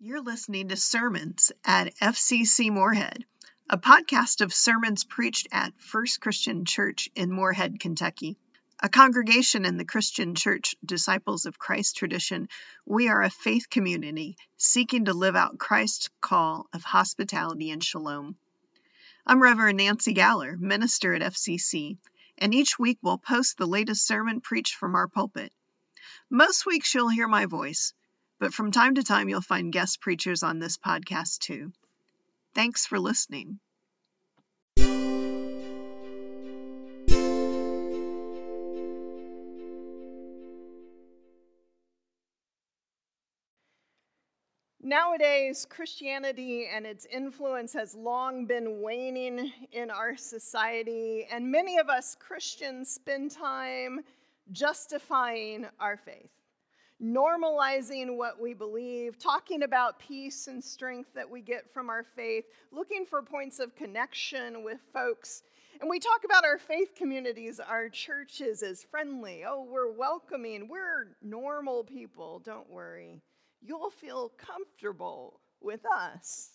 You're listening to Sermons at FCC Moorhead, a podcast of sermons preached at First Christian Church in Moorhead, Kentucky. A congregation in the Christian Church Disciples of Christ tradition, we are a faith community seeking to live out Christ's call of hospitality and shalom. I'm Reverend Nancy Galler, minister at FCC, and each week we'll post the latest sermon preached from our pulpit. Most weeks you'll hear my voice, but from time to time, you'll find guest preachers on this podcast, too. Thanks for listening. Nowadays, Christianity and its influence has long been waning in our society, and many of us Christians spend time justifying our faith, normalizing what we believe, talking about peace and strength that we get from our faith, looking for points of connection with folks. And we talk about our faith communities, our churches, as friendly. Oh, we're welcoming. We're normal people. Don't worry. You'll feel comfortable with us.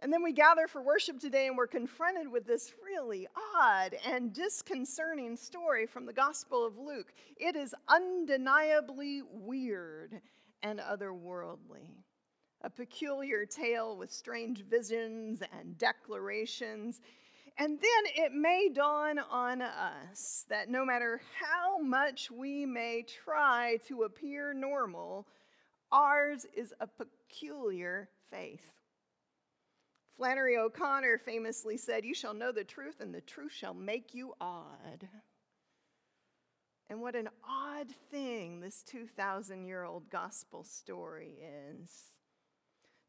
And then we gather for worship today, and we're confronted with this really odd and disconcerting story from the Gospel of Luke. It is undeniably weird and otherworldly, a peculiar tale with strange visions and declarations. And then it may dawn on us that no matter how much we may try to appear normal, ours is a peculiar faith. Flannery O'Connor famously said, "You shall know the truth, and the truth shall make you odd." And what an odd thing this 2,000-year-old gospel story is.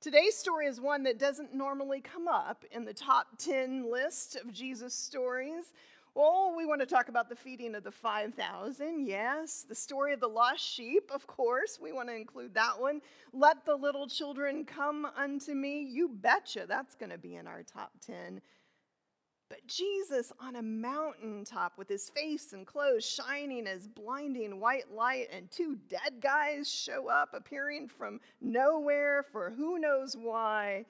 Today's story is one that doesn't normally come up in the top 10 list of Jesus stories. Oh, we want to talk about the feeding of the 5,000, yes. The story of the lost sheep, of course. We want to include that one. Let the little children come unto me. You betcha that's going to be in our top 10. But Jesus on a mountaintop with his face and clothes shining as blinding white light, and two dead guys show up appearing from nowhere for who knows why.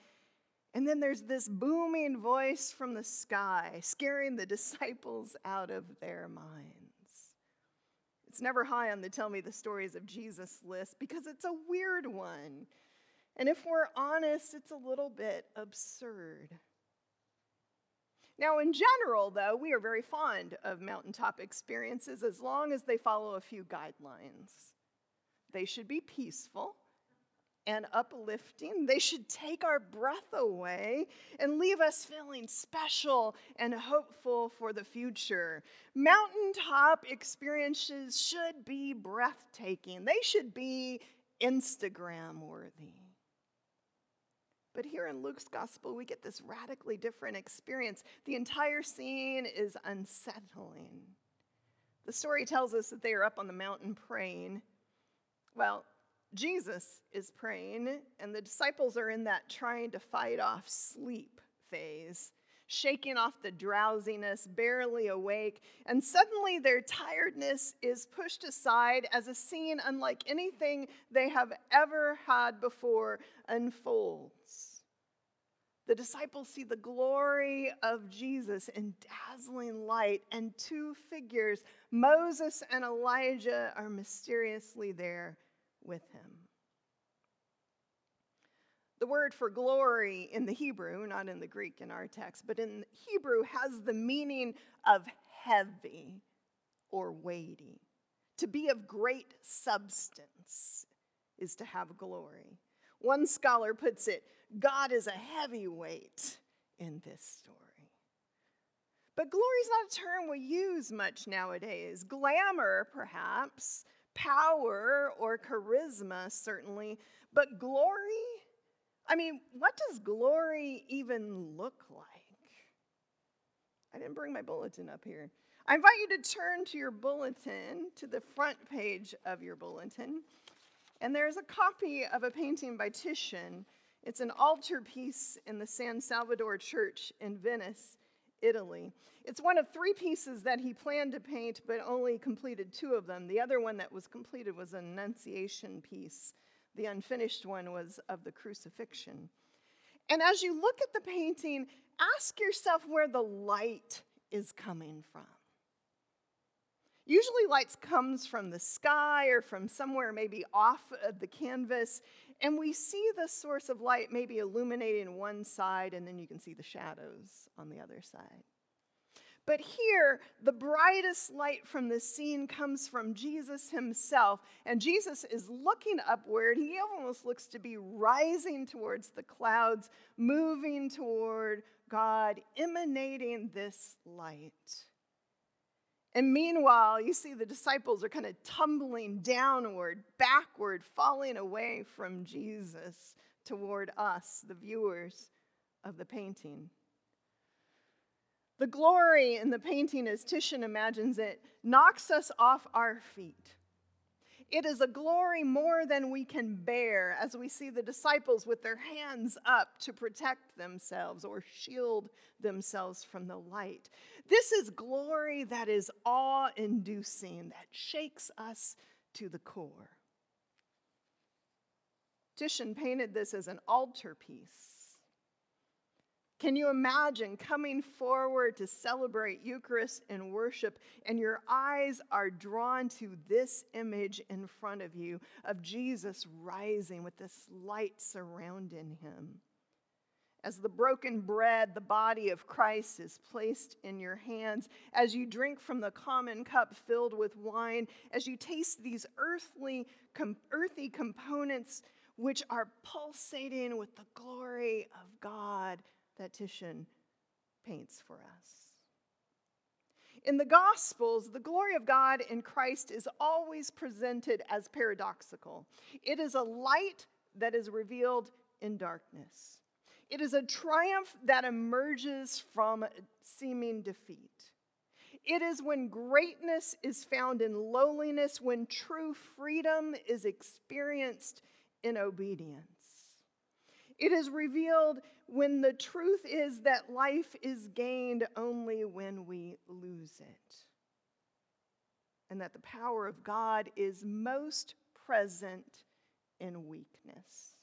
And then there's this booming voice from the sky, scaring the disciples out of their minds. It's never high on the tell me the stories of Jesus list because it's a weird one. And if we're honest, it's a little bit absurd. Now, in general, though, we are very fond of mountaintop experiences as long as they follow a few guidelines. They should be peaceful and uplifting. They should take our breath away and leave us feeling special and hopeful for the future. Mountaintop experiences should be breathtaking. They should be Instagram worthy. But here in Luke's gospel, we get this radically different experience. The entire scene is unsettling. The story tells us that they are up on the mountain praying. Well, Jesus is praying, and the disciples are in that trying to fight off sleep phase, shaking off the drowsiness, barely awake, and suddenly their tiredness is pushed aside as a scene unlike anything they have ever had before unfolds. The disciples see the glory of Jesus in dazzling light, and two figures, Moses and Elijah, are mysteriously there with him. The word for glory in the Hebrew, not in the Greek in our text, but in Hebrew has the meaning of heavy or weighty. To be of great substance is to have glory. One scholar puts it, God is a heavyweight in this story. But glory is not a term we use much nowadays. Glamour, perhaps, power or charisma, certainly, but glory? I mean, what does glory even look like? I didn't bring my bulletin up here. I invite you to turn to your bulletin, to the front page of your bulletin, and there's a copy of a painting by Titian. It's an altarpiece in the San Salvador Church in Venice, Italy. It's one of three pieces that he planned to paint, but only completed two of them. The other one that was completed was an Annunciation piece The unfinished one was of the crucifixion. And as you look at the painting, ask yourself where the light is coming from. Usually light comes from the sky or from somewhere maybe off of the canvas, and we see the source of light maybe illuminating one side, and then you can see the shadows on the other side. But here, the brightest light from the scene comes from Jesus himself, and Jesus is looking upward. He almost looks to be rising towards the clouds, moving toward God, emanating this light. And meanwhile, you see the disciples are kind of tumbling downward, backward, falling away from Jesus toward us, the viewers of the painting. The glory in the painting, as Titian imagines it, knocks us off our feet. It is a glory more than we can bear, as we see the disciples with their hands up to protect themselves or shield themselves from the light. This is glory that is awe-inducing, that shakes us to the core. Titian painted this as an altarpiece. Can you imagine coming forward to celebrate Eucharist and worship, and your eyes are drawn to this image in front of you of Jesus rising with this light surrounding him? As the broken bread, the body of Christ, is placed in your hands, as you drink from the common cup filled with wine, as you taste these earthy components which are pulsating with the glory of God that Titian paints for us. In the Gospels, the glory of God in Christ is always presented as paradoxical. It is a light that is revealed in darkness. It is a triumph that emerges from seeming defeat. It is when greatness is found in lowliness, when true freedom is experienced in obedience. It is revealed when the truth is that life is gained only when we lose it, and that the power of God is most present in weakness.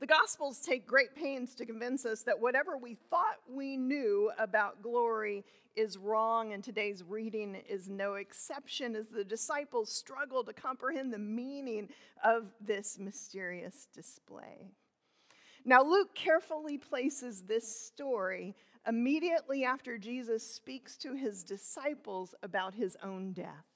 The Gospels take great pains to convince us that whatever we thought we knew about glory is wrong, and today's reading is no exception, as the disciples struggle to comprehend the meaning of this mysterious display. Now, Luke carefully places this story immediately after Jesus speaks to his disciples about his own death.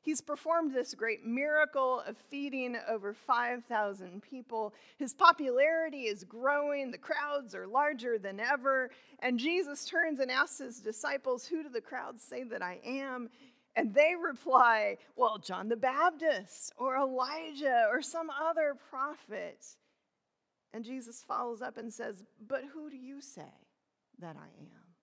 He's performed this great miracle of feeding over 5,000 people. His popularity is growing. The crowds are larger than ever. And Jesus turns and asks his disciples, "Who do the crowds say that I am?" And they reply, "Well, John the Baptist or Elijah or some other prophet." And Jesus follows up and says, "But who do you say that I am?"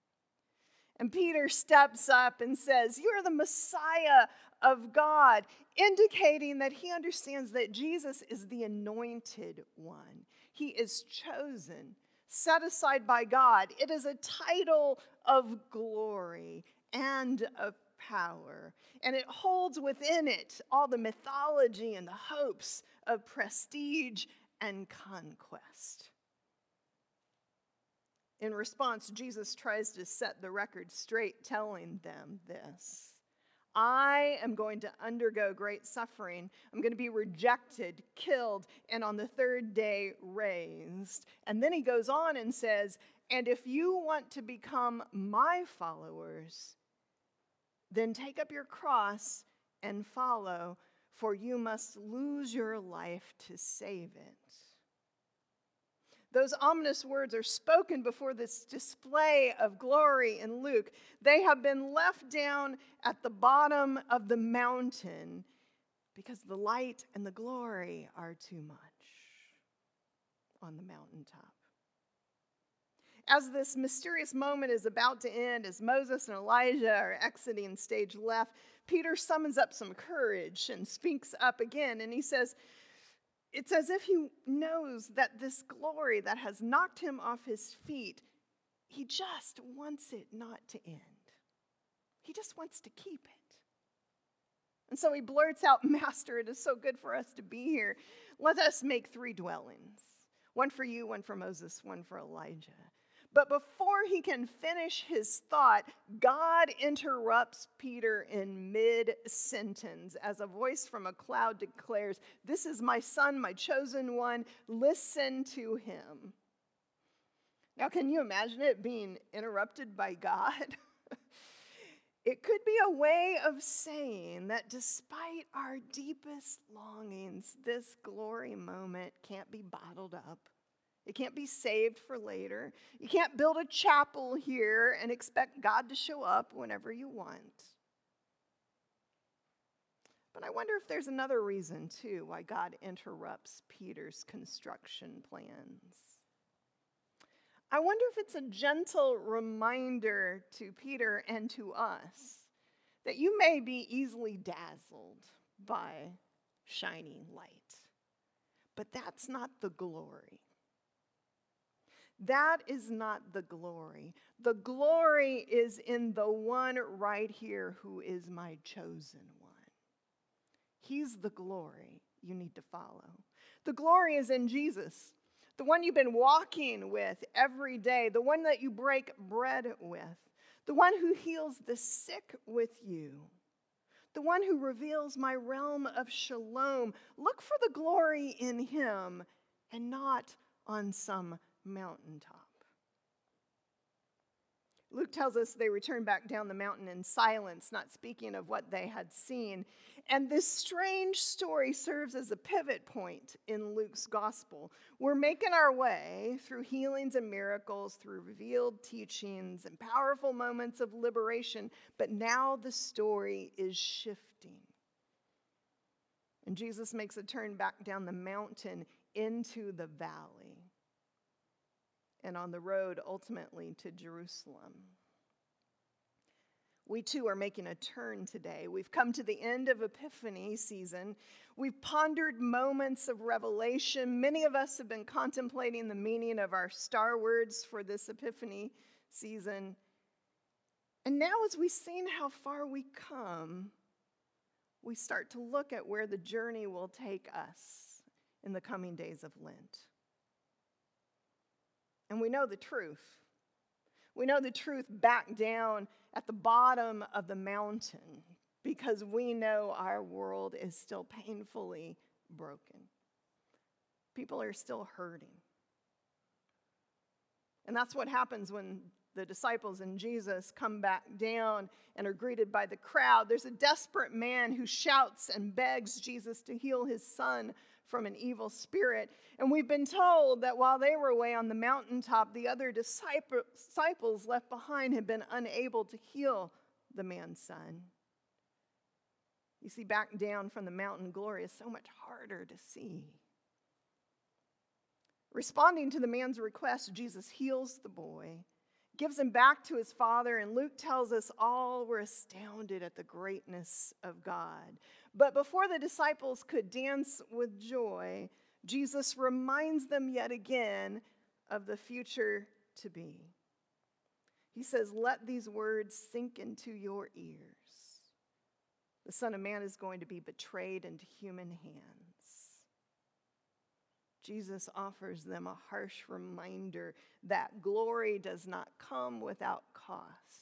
And Peter steps up and says, "You are the Messiah of God," indicating that he understands that Jesus is the anointed one. He is chosen, set aside by God. It is a title of glory and of power, and it holds within it all the mythology and the hopes of prestige and conquest. In response, Jesus tries to set the record straight, telling them this: "I am going to undergo great suffering. I'm going to be rejected, killed, and on the third day raised." And then he goes on and says, "And if you want to become my followers, then take up your cross and follow, for you must lose your life to save it." Those ominous words are spoken before this display of glory in Luke. They have been left down at the bottom of the mountain because the light and the glory are too much on the mountaintop. As this mysterious moment is about to end, as Moses and Elijah are exiting stage left, Peter summons up some courage and speaks up again, and he says, it's as if he knows that this glory that has knocked him off his feet, he just wants it not to end. He just wants to keep it. And so he blurts out, "Master, it is so good for us to be here. Let us make three dwellings, one for you, one for Moses, one for Elijah." But before he can finish his thought, God interrupts Peter in mid-sentence as a voice from a cloud declares, "This is my son, my chosen one. Listen to him." Now, can you imagine it being interrupted by God? It could be a way of saying that despite our deepest longings, this glory moment can't be bottled up. It can't be saved for later. You can't build a chapel here and expect God to show up whenever you want. But I wonder if there's another reason, too, why God interrupts Peter's construction plans. I wonder if it's a gentle reminder to Peter and to us that you may be easily dazzled by shining light. But that's not the glory. That is not the glory. The glory is in the one right here who is my chosen one. He's the glory you need to follow. The glory is in Jesus. The one you've been walking with every day, the one that you break bread with, the one who heals the sick with you, the one who reveals my realm of shalom. Look for the glory in him and not on some mountaintop. Luke tells us they returned back down the mountain in silence, not speaking of what they had seen. And this strange story serves as a pivot point in Luke's gospel. We're making our way through healings and miracles, through revealed teachings and powerful moments of liberation, but now the story is shifting. And Jesus makes a turn back down the mountain into the valley, and on the road, ultimately, to Jerusalem. We, too, are making a turn today. We've come to the end of Epiphany season. We've pondered moments of revelation. Many of us have been contemplating the meaning of our star words for this Epiphany season. And now, as we've seen how far we come, we start to look at where the journey will take us in the coming days of Lent. And we know the truth. We know the truth back down at the bottom of the mountain because we know our world is still painfully broken. People are still hurting. And that's what happens when the disciples and Jesus come back down and are greeted by the crowd. There's a desperate man who shouts and begs Jesus to heal his son from an evil spirit. And we've been told that while they were away on the mountaintop, the other disciples left behind had been unable to heal the man's son. You see, back down from the mountain, glory is so much harder to see. Responding to the man's request, Jesus heals the boy, gives him back to his father, and Luke tells us all were astounded at the greatness of God. But before the disciples could dance with joy, Jesus reminds them yet again of the future to be. He says, "Let these words sink into your ears. The Son of Man is going to be betrayed into human hands." Jesus offers them a harsh reminder that glory does not come without cost.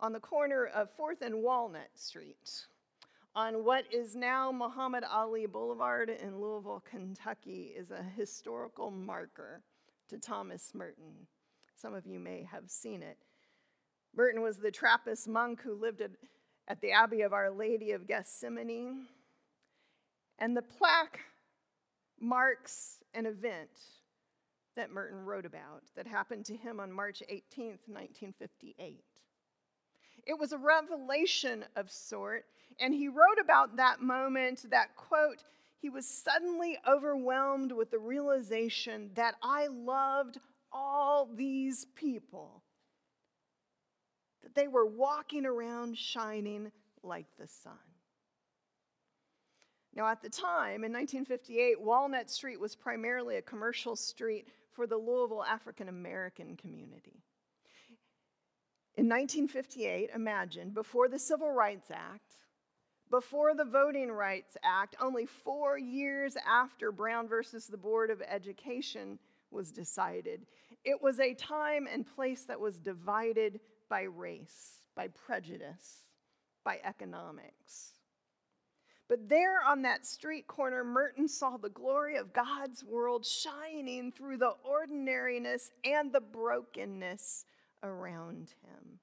On the corner of 4th and Walnut Street, on what is now Muhammad Ali Boulevard in Louisville, Kentucky, is a historical marker to Thomas Merton. Some of you may have seen it. Merton was the Trappist monk who lived at the Abbey of Our Lady of Gethsemane. And the plaque marks an event that Merton wrote about that happened to him on March 18th, 1958. It was a revelation of sort, and he wrote about that moment that, quote, "He was suddenly overwhelmed with the realization that I loved all these people, that they were walking around shining like the sun." Now, at the time, in 1958, Walnut Street was primarily a commercial street for the Louisville African American community. In 1958, imagine, before the Civil Rights Act, before the Voting Rights Act, only 4 years after Brown versus the Board of Education was decided, it was a time and place that was divided by race, by prejudice, by economics. But there on that street corner, Merton saw the glory of God's world shining through the ordinariness and the brokenness around him.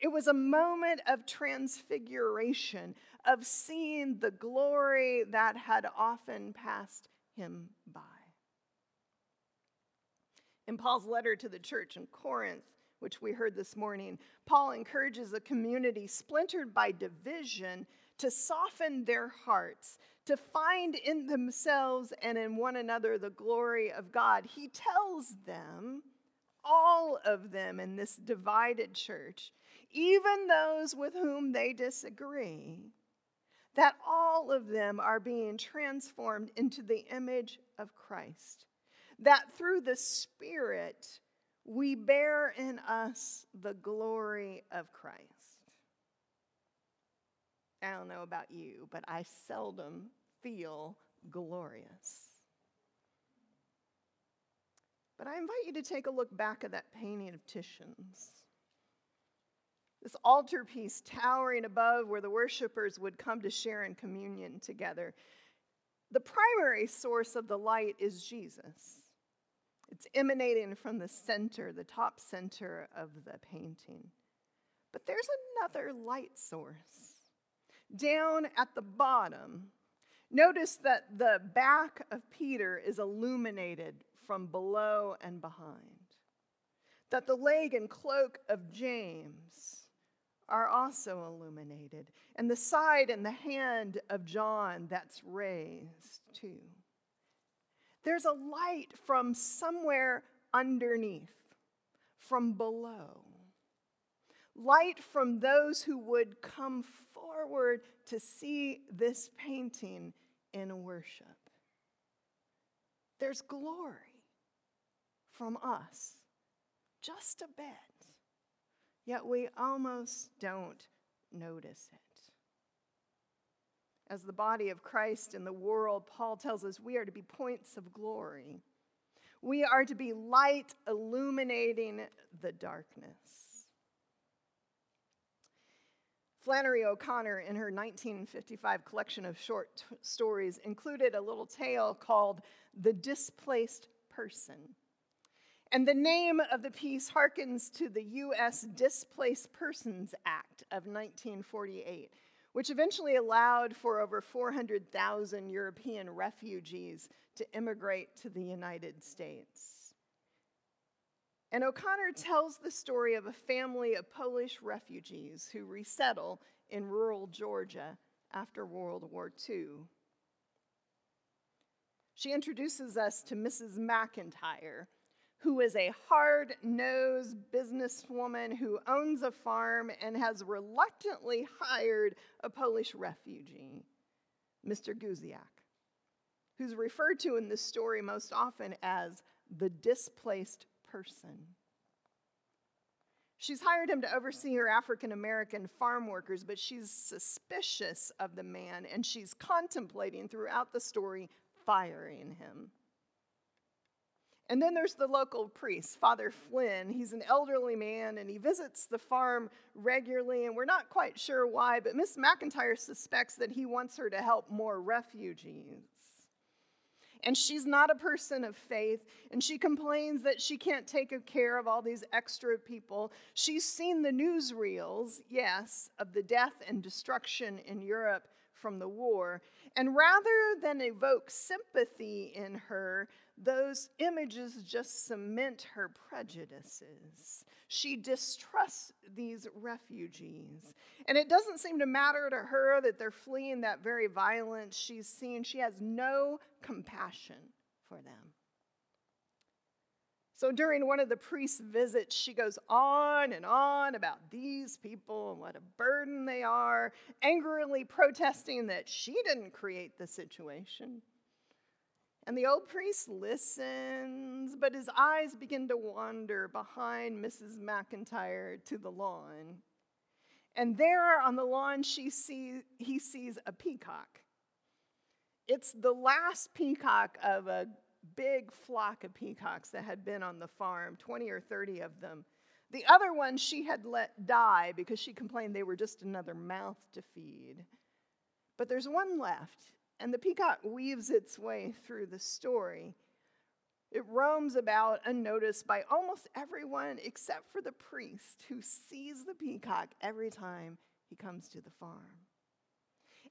It was a moment of transfiguration, of seeing the glory that had often passed him by. In Paul's letter to the church in Corinth, which we heard this morning, Paul encourages a community splintered by division to soften their hearts, to find in themselves and in one another the glory of God. He tells them, all of them in this divided church, even those with whom they disagree, that all of them are being transformed into the image of Christ, that through the Spirit we bear in us the glory of Christ. I don't know about you, but I seldom feel glorious. But I invite you to take a look back at that painting of Titian's. This altar piece towering above where the worshipers would come to share in communion together. The primary source of the light is Jesus. It's emanating from the center, the top center of the painting. But there's another light source. Down at the bottom, notice that the back of Peter is illuminated from below and behind, that the leg and cloak of James are also illuminated, and the side and the hand of John that's raised too. There's a light from somewhere underneath, from below. Light from those who would come forward to see this painting in worship. There's glory from us, just a bit, yet we almost don't notice it. As the body of Christ in the world, Paul tells us we are to be points of glory. We are to be light illuminating the darkness. Flannery O'Connor, in her 1955 collection of short stories, included a little tale called The Displaced Person. And the name of the piece harkens to the U.S. Displaced Persons Act of 1948, which eventually allowed for over 400,000 European refugees to immigrate to the United States. And O'Connor tells the story of a family of Polish refugees who resettle in rural Georgia after World War II. She introduces us to Mrs. McIntyre, who is a hard-nosed businesswoman who owns a farm and has reluctantly hired a Polish refugee, Mr. Guziak, who's referred to in this story most often as the displaced person. She's hired him to oversee her African-American farm workers, but she's suspicious of the man, and she's contemplating throughout the story firing him. And then there's the local priest, Father Flynn. He's an elderly man, and he visits the farm regularly, and we're not quite sure why, but Miss McIntyre suspects that he wants her to help more refugees. And she's not a person of faith, and she complains that she can't take care of all these extra people. She's seen the newsreels, yes, of the death and destruction in Europe from the war, and rather than evoke sympathy in her, those images just cement her prejudices. She distrusts these refugees. And it doesn't seem to matter to her that they're fleeing that very violence she's seen. She has no compassion for them. So during one of the priest's visits, she goes on and on about these people and what a burden they are, angrily protesting that she didn't create the situation. And the old priest listens, but his eyes begin to wander behind Mrs. McIntyre to the lawn. And there on the lawn, he sees a peacock. It's the last peacock of a big flock of peacocks that had been on the farm, 20 or 30 of them. The other one she had let die because she complained they were just another mouth to feed. But there's one left, and the peacock weaves its way through the story. It roams about unnoticed by almost everyone except for the priest, who sees the peacock every time he comes to the farm.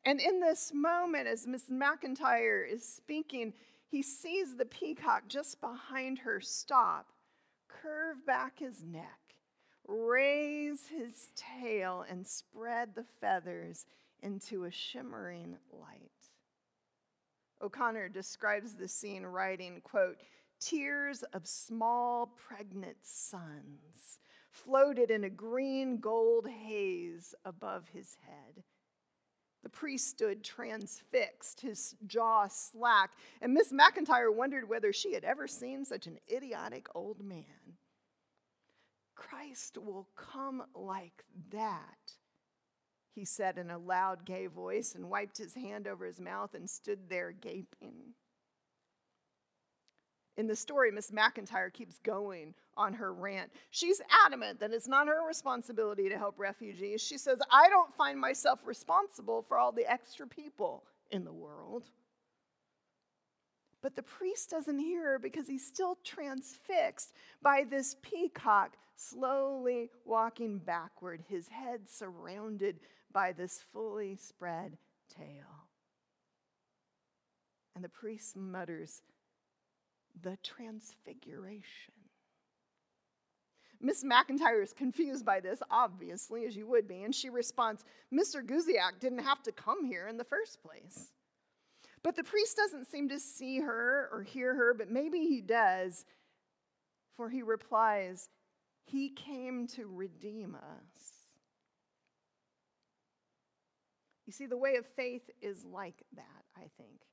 And in this moment, as Miss McIntyre is speaking, he sees the peacock just behind her stop, curve back his neck, raise his tail, and spread the feathers into a shimmering light. O'Connor describes the scene writing, quote, "Tears of small pregnant suns floated in a green gold haze above his head. The priest stood transfixed, his jaw slack, and Miss McIntyre wondered whether she had ever seen such an idiotic old man. Christ will come like that," he said in a loud, gay voice, and wiped his hand over his mouth and stood there gaping. In the story, Miss McIntyre keeps going on her rant. She's adamant that it's not her responsibility to help refugees. She says, "I don't find myself responsible for all the extra people in the world." But the priest doesn't hear her because he's still transfixed by this peacock slowly walking backward, his head surrounded by this fully spread tail. And the priest mutters, "The transfiguration." Miss McIntyre is confused by this, obviously, as you would be, and she responds, "Mr. Guziak didn't have to come here in the first place." But the priest doesn't seem to see her or hear her, but maybe he does, for he replies, "He came to redeem us." You see, the way of faith is like that, I think.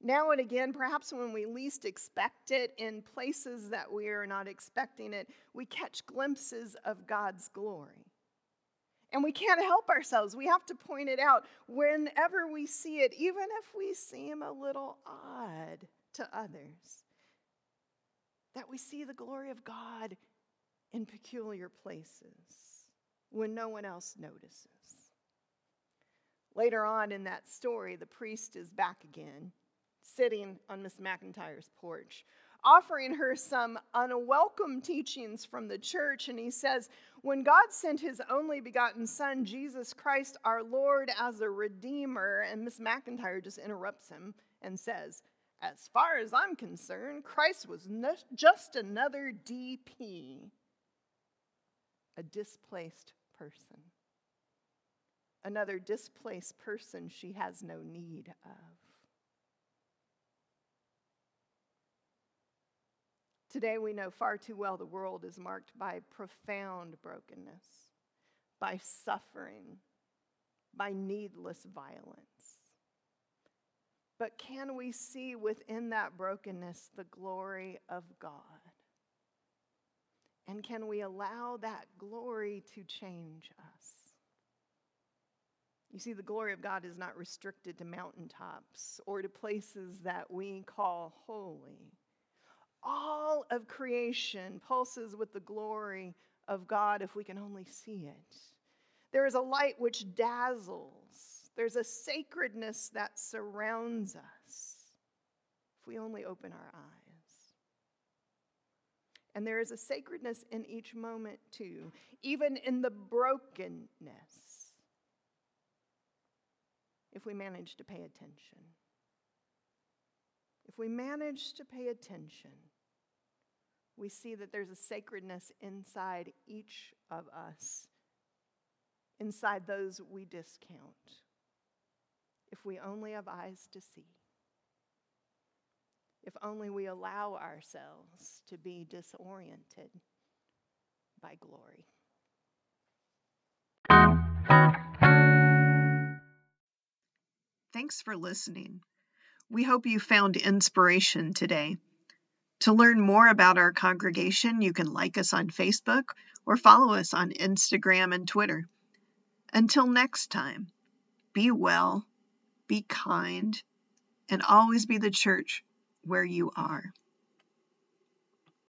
Now and again, perhaps when we least expect it, in places that we are not expecting it, we catch glimpses of God's glory. And we can't help ourselves. We have to point it out whenever we see it, even if we seem a little odd to others, that we see the glory of God in peculiar places when no one else notices. Later on in that story, the priest is back again, sitting on Miss McIntyre's porch, offering her some unwelcome teachings from the church. And he says, "When God sent his only begotten son, Jesus Christ, our Lord, as a redeemer," and Miss McIntyre just interrupts him and says, "As far as I'm concerned, Christ was just another DP, a displaced person." Another displaced person she has no need of. Today we know far too well the world is marked by profound brokenness, by suffering, by needless violence. But can we see within that brokenness the glory of God? And can we allow that glory to change us? You see, the glory of God is not restricted to mountaintops or to places that we call holy. All of creation pulses with the glory of God if we can only see it. There is a light which dazzles. There's a sacredness that surrounds us if we only open our eyes. And there is a sacredness in each moment too, even in the brokenness, if we manage to pay attention. If we manage to pay attention, we see that there's a sacredness inside each of us, inside those we discount, if we only have eyes to see, if only we allow ourselves to be disoriented by glory. Thanks for listening. We hope you found inspiration today. To learn more about our congregation, you can like us on Facebook or follow us on Instagram and Twitter. Until next time, be well, be kind, and always be the church where you are.